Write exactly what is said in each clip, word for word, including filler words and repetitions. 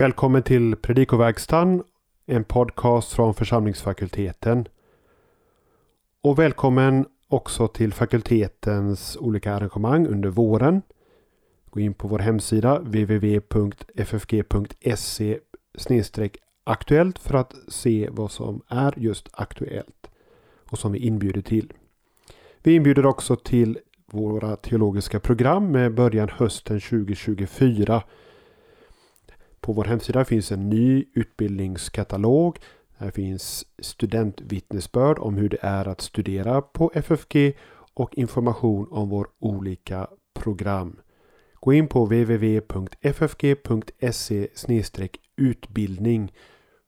Välkommen till Predikovägstan, en podcast från Församlingsfakulteten. Och välkommen också till fakultetens olika arrangemang under våren. Gå in på vår hemsida w w w punkt f f g punkt s e snedstreck aktuellt för att se vad som är just aktuellt och som vi inbjuder till. Vi inbjuder också till våra teologiska program med början hösten tjugo tjugofyra. På vår hemsida finns en ny utbildningskatalog. Här finns studentvittnesbörd om hur det är att studera på F F G och information om våra olika program. Gå in på w w w punkt f f g punkt s e snedstreck utbildning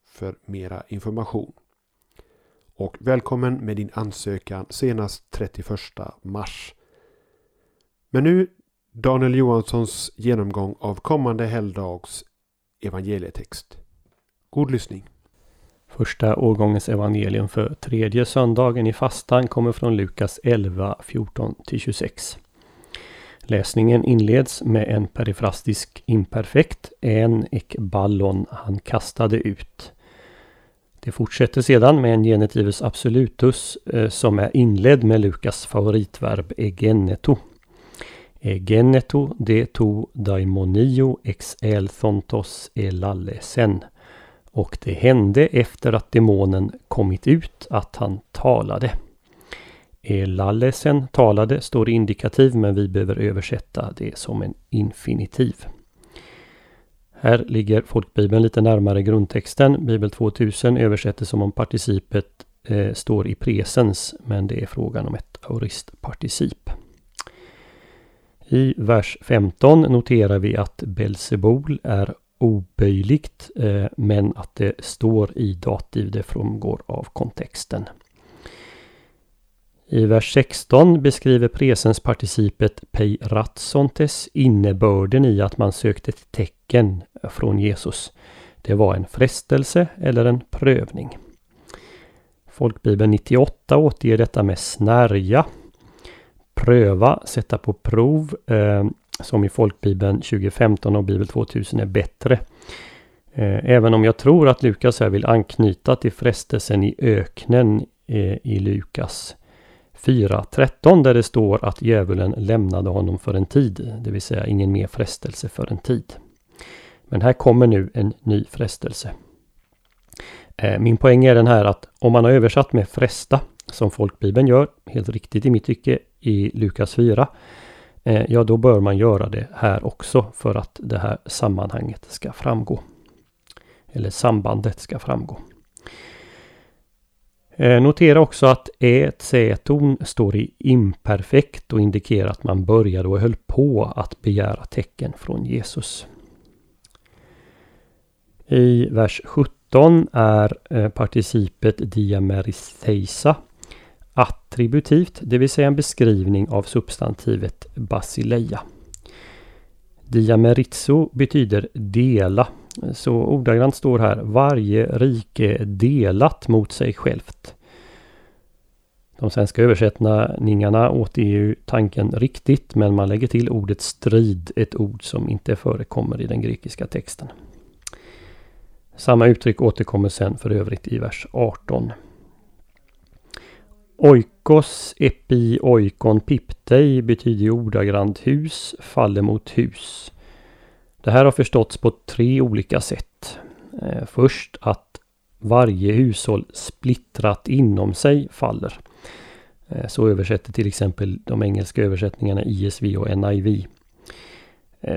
för mera information. Och välkommen med din ansökan senast trettioförsta mars. Men nu Daniel Johanssons genomgång av kommande helgdags evangelietext. God lyssning. Första årgångens evangelium för tredje söndagen i fastan kommer från Lukas elva, fjorton till tjugosex. Läsningen inleds med en perifrastisk imperfekt, en ek ballon han kastade ut. Det fortsätter sedan med en genitivus absolutus som är inledd med Lukas favoritverb egeneto. Egeneto deto daimonio ex elthontos elallesen. Och det hände efter att demonen kommit ut att han talade. Elallesen talade står i indikativ, men vi behöver översätta det som en infinitiv. Här ligger folkbibeln lite närmare grundtexten. Bibel tvåtusen översätter som om participet eh, står i presens, men det är frågan om ett aoristparticip. I vers femton noterar vi att Beelzebul är oböjligt, eh, men att det står i dativ, det framgår av kontexten. I vers sexton beskriver presensparticipet peirazontes innebörden i att man sökte ett tecken från Jesus. Det var en frestelse eller en prövning. Folkbibeln nittioåtta återger detta med snärja. Pröva, sätta på prov, eh, som i Folkbibeln tjugo femton och Bibel tvåtusen är bättre. Eh, även om jag tror att Lukas här vill anknyta till frestelsen i öknen eh, i Lukas fyra tretton, där det står att djävulen lämnade honom för en tid, det vill säga ingen mer frestelse för en tid. Men här kommer nu en ny frestelse. Eh, min poäng är den här att om man har översatt med fresta, som folkbibeln gör, helt riktigt i mitt tycke, i Lukas fyra, eh, ja då bör man göra det här också för att det här sammanhanget ska framgå. Eller sambandet ska framgå. Notera också att e-c-ton står i imperfekt och indikerar att man började och höll på att begära tecken från Jesus. I vers sjutton är participet diameritheisa attributivt, det vill säga en beskrivning av substantivet basileia. Diamerizo betyder dela. Så ordagrant står här, varje rike delat mot sig självt. De svenska översättningarna återger ju tanken riktigt, men man lägger till ordet strid, ett ord som inte förekommer i den grekiska texten. Samma uttryck återkommer sen för övrigt i vers arton. Oikos epi oikon piptei betyder ordagrant hus, faller mot hus. Det här har förståtts på tre olika sätt. Först att varje hushåll splittrat inom sig faller. Så översätter till exempel de engelska översättningarna I S V och N I V.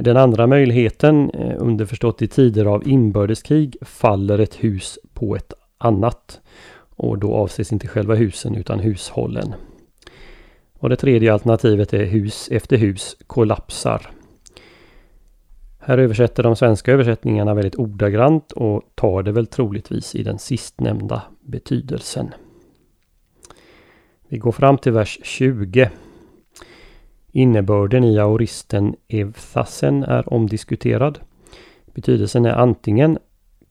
Den andra möjligheten, underförstått i tider av inbördeskrig, faller ett hus på ett annat. Och då avses inte själva husen utan hushållen. Och det tredje alternativet är hus efter hus kollapsar. Här översätter de svenska översättningarna väldigt ordagrant och tar det väl troligtvis i den sistnämnda betydelsen. Vi går fram till vers tjugo. Innebörden i aoristen evthasen är omdiskuterad. Betydelsen är antingen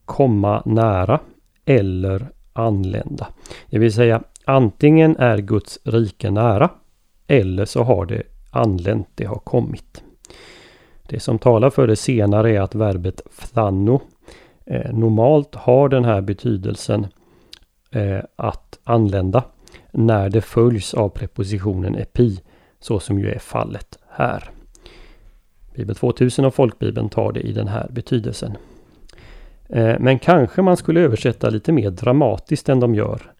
komma nära eller anlända. Det vill säga antingen är Guds rike nära eller så har det anlänt, det har kommit. Det som talar för det senare är att verbet fthano eh, normalt har den här betydelsen eh, att anlända när det följs av prepositionen epi, så som ju är fallet här. Bibel tvåtusen och Folkbibeln tar det i den här betydelsen. Eh, men kanske man skulle översätta lite mer dramatiskt än de gör.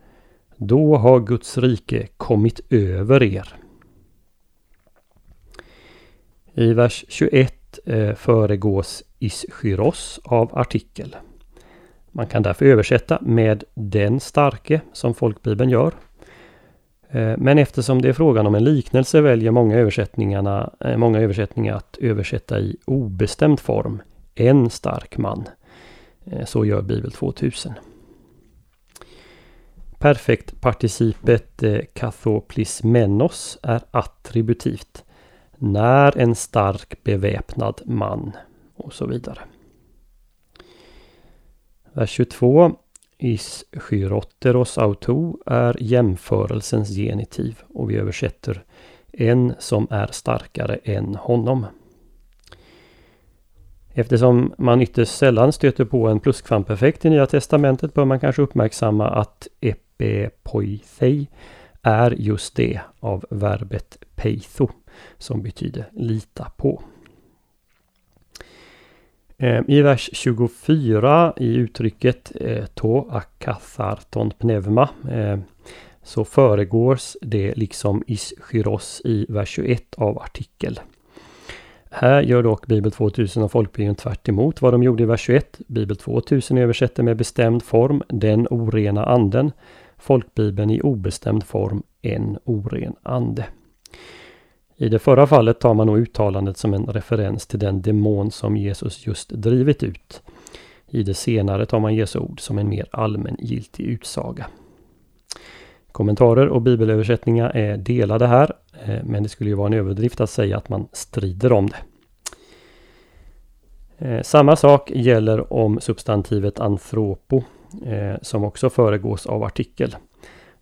Då har Guds rike kommit över er. I vers tjugoett eh, föregås ischyros av artikel. Man kan därför översätta med den starke, som Folkbibeln gör. Eh, men eftersom det är frågan om en liknelse väljer många, översättningarna, eh, många översättningar att översätta i obestämd form. En stark man. Eh, så gör Bibel tvåtusen. Perfektparticipet eh, kathoplismenos är attributivt. När en stark beväpnad man och så vidare. Vers tjugotvå. Ischyroteros auto är jämförelsens genitiv och vi översätter en som är starkare än honom. Eftersom man ytterst sällan stöter på en pluskvamperfekt i Nya Testamentet bör man kanske uppmärksamma att epepoithei är just det av verbet peitho, som betyder lita på. I vers tjugofyra i uttrycket to akatharton pneuma så föregås det liksom ischyros i vers tjugoett av artikel. Här gör dock Bibel tvåtusen och Folkbibeln tvärt emot vad de gjorde i vers tjugoett. Bibel tvåtusen översätter med bestämd form den orena anden. Folkbibeln i obestämd form en oren ande. I det förra fallet tar man nog uttalandet som en referens till den demon som Jesus just drivit ut. I det senare tar man Jesu ord som en mer allmängiltig utsaga. Kommentarer och bibelöversättningar är delade här, men det skulle ju vara en överdrift att säga att man strider om det. Samma sak gäller om substantivet anthropo, som också föregås av artikel.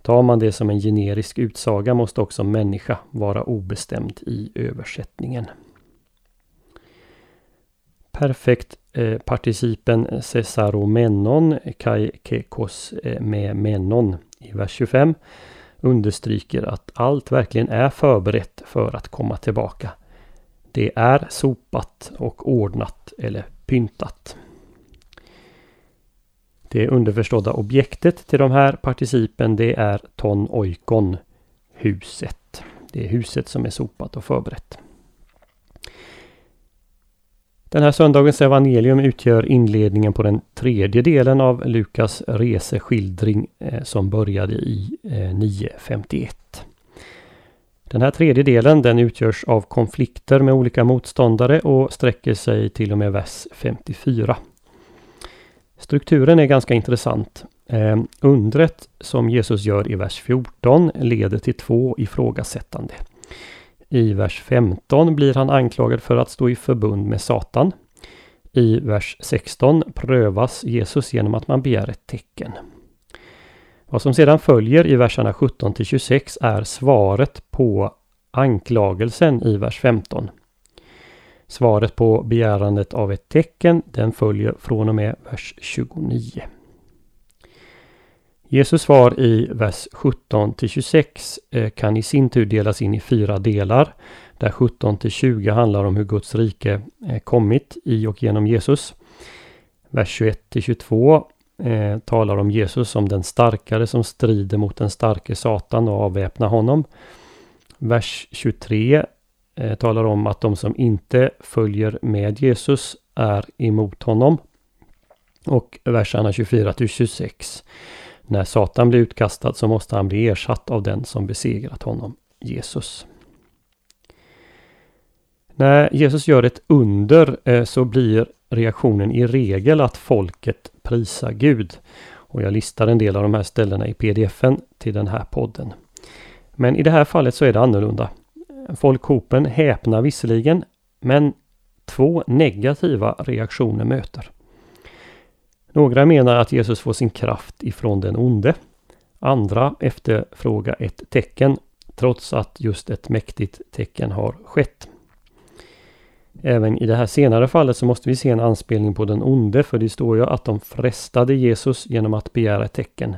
Tar man det som en generisk utsaga måste också människa vara obestämd i översättningen. Perfekt eh, participen cesaromenon kai kekos eh, med menon i vers tjugofem understryker att allt verkligen är förberett för att komma tillbaka. Det är sopat och ordnat eller pyntat. Det underförstådda objektet till de här participen det är ton oikon, huset. Det är huset som är sopat och förberett. Den här söndagens evangelium utgör inledningen på den tredje delen av Lukas reseskildring som började i nio femtioett. Den här tredje delen den utgörs av konflikter med olika motståndare och sträcker sig till och med vers femtiofyra. Strukturen är ganska intressant. Eh, undret som Jesus gör i vers fjorton leder till två ifrågasättande. I vers femton blir han anklagad för att stå i förbund med Satan. I vers sexton prövas Jesus genom att man begär ett tecken. Vad som sedan följer i verserna sjutton till tjugosex är svaret på anklagelsen i vers femton. Svaret på begärandet av ett tecken, den följer från och med vers tjugonio. Jesus svar i vers sjutton till tjugosex kan i sin tur delas in i fyra delar, där sjutton till tjugo handlar om hur Guds rike kommit i och genom Jesus. Vers tjugoett till tjugotvå eh, talar om Jesus som den starkare som strider mot den starke Satan och avväpnar honom. Vers tjugotre talar om att de som inte följer med Jesus är emot honom. Och verserna tjugofyra till tjugosex. När Satan blir utkastad så måste han bli ersatt av den som besegrat honom, Jesus. När Jesus gör ett under så blir reaktionen i regel att folket prisar Gud. Och jag listar en del av de här ställena i pdfen till den här podden. Men i det här fallet så är det annorlunda. Folkhopen häpnar visserligen, men två negativa reaktioner möter. Några menar att Jesus får sin kraft ifrån den onde. Andra efterfrågar ett tecken, trots att just ett mäktigt tecken har skett. Även i det här senare fallet så måste vi se en anspelning på den onde, för det står ju att de frestade Jesus genom att begära ett tecken.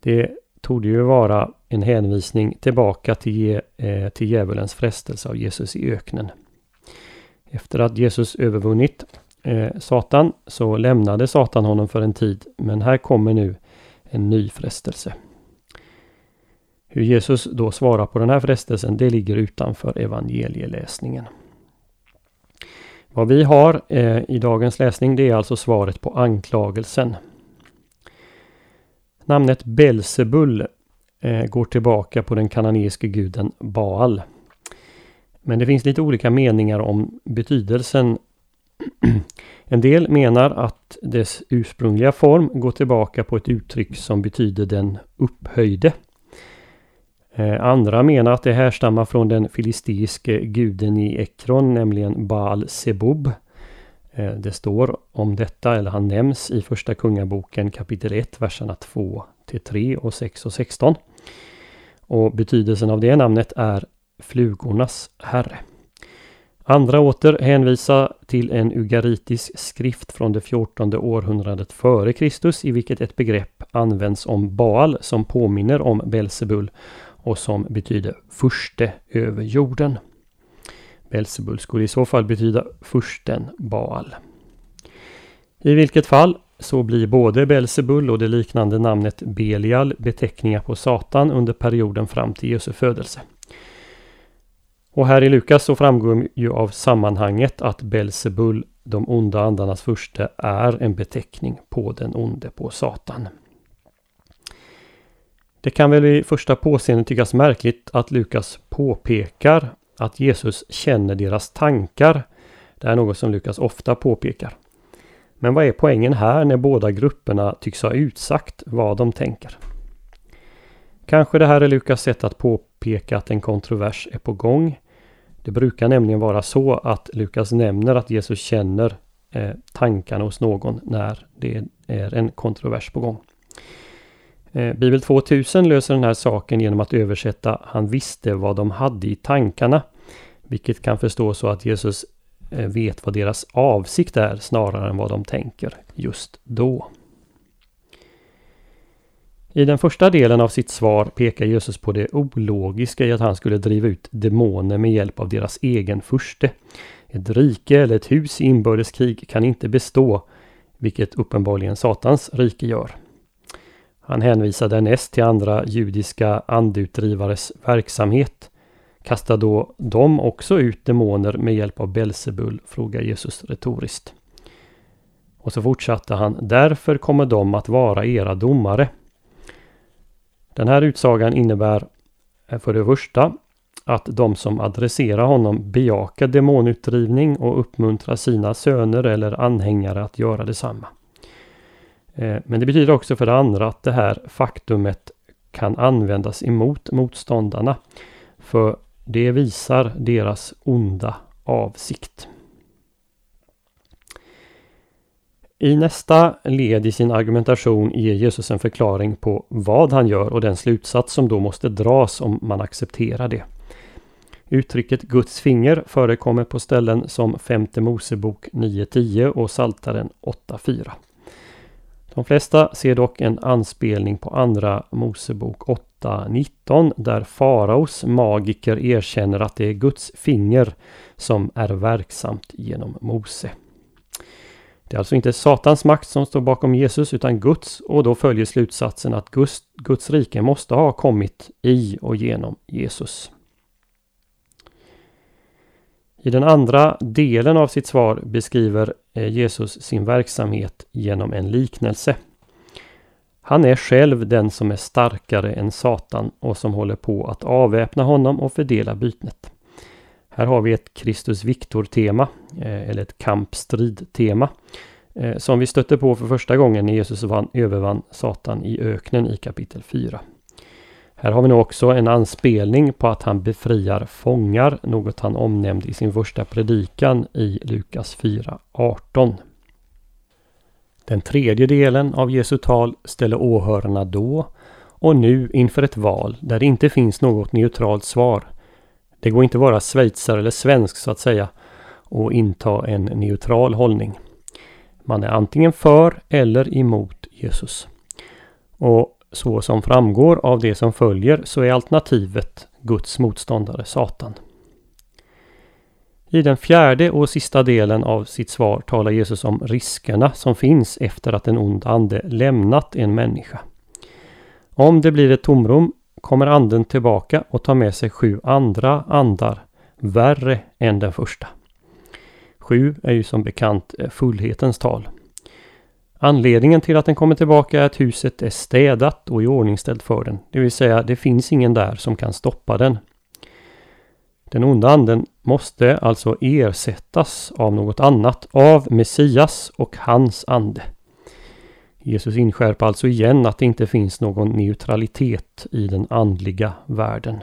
Det torde ju vara en hänvisning tillbaka till, eh, till djävulens frestelse av Jesus i öknen. Efter att Jesus övervunnit eh, Satan så lämnade Satan honom för en tid, men här kommer nu en ny frestelse. Hur Jesus då svarar på den här frestelsen, det ligger utanför evangelieläsningen. Vad vi har eh, i dagens läsning, det är alltså svaret på anklagelsen. Namnet Beelzebul eh, går tillbaka på den kananeiske guden Baal. Men det finns lite olika meningar om betydelsen. En del menar att dess ursprungliga form går tillbaka på ett uttryck som betyder den upphöjde. Eh, andra menar att det härstammar från den filisteiske guden i Ekron, nämligen Baal-Sebub. Eh, det står om detta, eller han nämns i Första Kungaboken kapitel ett, verserna två till tre och sex och sexton. Och betydelsen av det namnet är flugornas herre. Andra åter hänvisar till en ugaritisk skrift från det fjortonde århundradet före Kristus, i vilket ett begrepp används om Baal som påminner om Beelzebul och som betyder furste över jorden. Beelzebul skulle i så fall betyda fursten Baal. I vilket fall så blir både Beelzebul och det liknande namnet Belial beteckningar på Satan under perioden fram till Jesu födelse. Och här i Lukas så framgår ju av sammanhanget att Beelzebul, de onda andarnas furste, är en beteckning på den onde, på Satan. Det kan väl i första påseendet tyckas märkligt att Lukas påpekar att Jesus känner deras tankar. Det är något som Lukas ofta påpekar. Men vad är poängen här när båda grupperna tycks ha utsagt vad de tänker? Kanske det här är Lukas sätt att påpeka att en kontrovers är på gång. Det brukar nämligen vara så att Lukas nämner att Jesus känner eh, tankarna hos någon när det är en kontrovers på gång. Eh, Bibel tvåtusen löser den här saken genom att översätta han visste vad de hade i tankarna, vilket kan förstås så att Jesus eh, vet vad deras avsikt är snarare än vad de tänker just då. I den första delen av sitt svar pekar Jesus på det ologiska i att han skulle driva ut demoner med hjälp av deras egen furste. Ett rike eller ett hus i inbördeskrig kan inte bestå, vilket uppenbarligen Satans rike gör. Han hänvisar därnäst till andra judiska andutdrivares verksamhet. Kastar då de också ut demoner med hjälp av Beelzebul, frågar Jesus retoriskt. Och så fortsatte han, därför kommer de att vara era domare. Den här utsagan innebär för det första att de som adresserar honom bejakar demonutdrivning och uppmuntrar sina söner eller anhängare att göra detsamma. Men det betyder också för det andra att det här faktumet kan användas emot motståndarna, för det visar deras onda avsikt. I nästa led i sin argumentation ger Jesus en förklaring på vad han gör och den slutsats som då måste dras om man accepterar det. Uttrycket Guds finger förekommer på ställen som femte Mosebok nio tio och Saltaren åtta fyra. De flesta ser dock en anspelning på andra Mosebok åtta nitton, där faraos magiker erkänner att det är Guds finger som är verksamt genom Mose. Det är alltså inte Satans makt som står bakom Jesus utan Guds, och då följer slutsatsen att Guds, Guds rike måste ha kommit i och genom Jesus. I den andra delen av sitt svar beskriver Jesus sin verksamhet genom en liknelse. Han är själv den som är starkare än Satan och som håller på att avväpna honom och fördela bytnet. Här har vi ett Kristus Victor-tema, eller ett kampstrid-tema, som vi stötte på för första gången när Jesus vann, övervann Satan i öknen i kapitel fyra. Här har vi nu också en anspelning på att han befriar fångar, något han omnämnde i sin första predikan i Lukas fyra arton. Den tredje delen av Jesu tal ställer åhörarna då och nu inför ett val där det inte finns något neutralt svar. Det går inte vara schweizare eller svensk så att säga, och inta en neutral hållning. Man är antingen för eller emot Jesus. Och så som framgår av det som följer så är alternativet Guds motståndare Satan. I den fjärde och sista delen av sitt svar talar Jesus om riskerna som finns efter att en ond ande lämnat en människa. Om det blir ett tomrum kommer anden tillbaka och tar med sig sju andra andar, värre än den första. Sju är ju som bekant fullhetens tal. Anledningen till att den kommer tillbaka är att huset är städat och iordningställt för den. Det vill säga, det finns ingen där som kan stoppa den. Den onda anden måste alltså ersättas av något annat, av Messias och hans ande. Jesus inskärper alltså igen att det inte finns någon neutralitet i den andliga världen.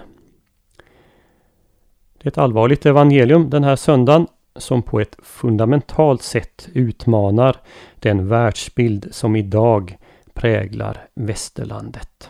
Det är ett allvarligt evangelium den här söndagen som på ett fundamentalt sätt utmanar den världsbild som idag präglar västerlandet.